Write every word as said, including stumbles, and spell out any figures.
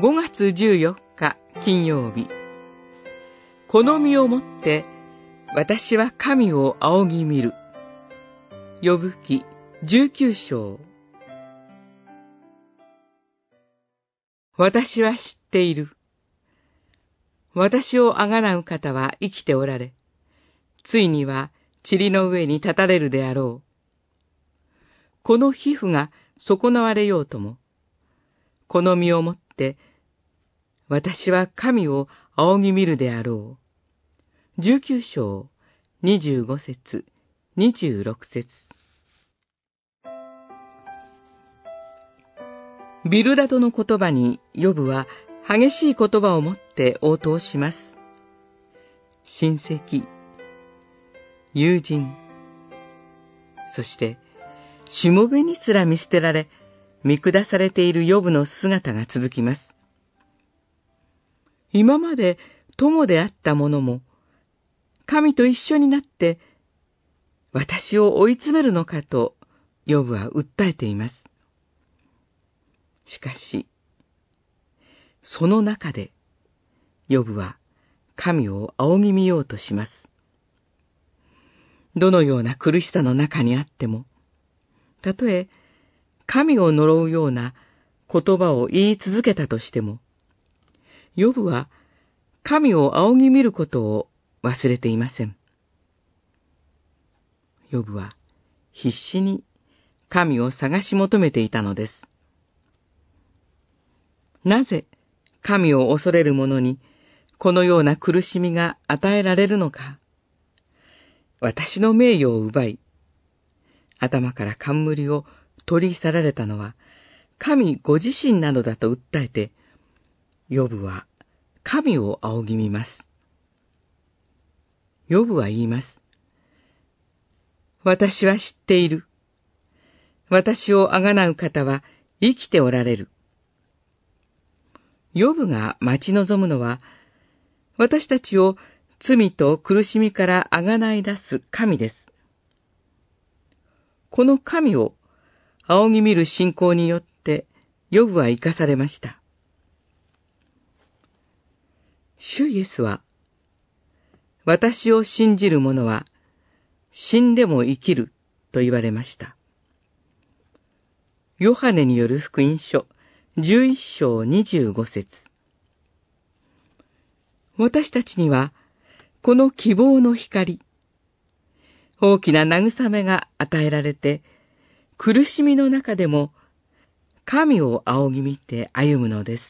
ごがつじゅうよっか金曜日。この身をもって私は神を仰ぎ見る。ヨブ記じゅうきゅうしょう。私は知っている。私をあがなう方は生きておられ、ついには塵の上に立たれるであろう。この皮膚が損なわれようとも、この身をもって私は神を仰ぎ見るであろう。じゅうきゅうしょうにじゅうごせつにじゅうろくせつ。ビルダドの言葉にヨブは激しい言葉をもって応答します。親戚、友人、そしてしもべにすら見捨てられ、見下されているヨブの姿が続きます。今まで友であった者も、神と一緒になって、私を追い詰めるのかと、ヨブは訴えています。しかし、その中で、ヨブは神を仰ぎ見ようとします。どのような苦しさの中にあっても、たとえ、神を呪うような言葉を言い続けたとしても、ヨブは神を仰ぎ見ることを忘れていません。ヨブは必死に神を探し求めていたのです。なぜ神を恐れる者にこのような苦しみが与えられるのか。私の名誉を奪い、頭から冠を取り去られたのは神ご自身なのだと訴えて、ヨブは神を仰ぎ見ます。ヨブは言います。私は知っている。私をあがなう方は生きておられる。ヨブが待ち望むのは、私たちを罪と苦しみからあがない出す神です。この神を仰ぎ見る信仰によって、ヨブは生かされました。主イエスは、私を信じる者は、死んでも生きると言われました。ヨハネによる福音書、じゅういっしょうにじゅうごせつ。私たちには、この希望の光、大きな慰めが与えられて、苦しみの中でも神を仰ぎ見て歩むのです。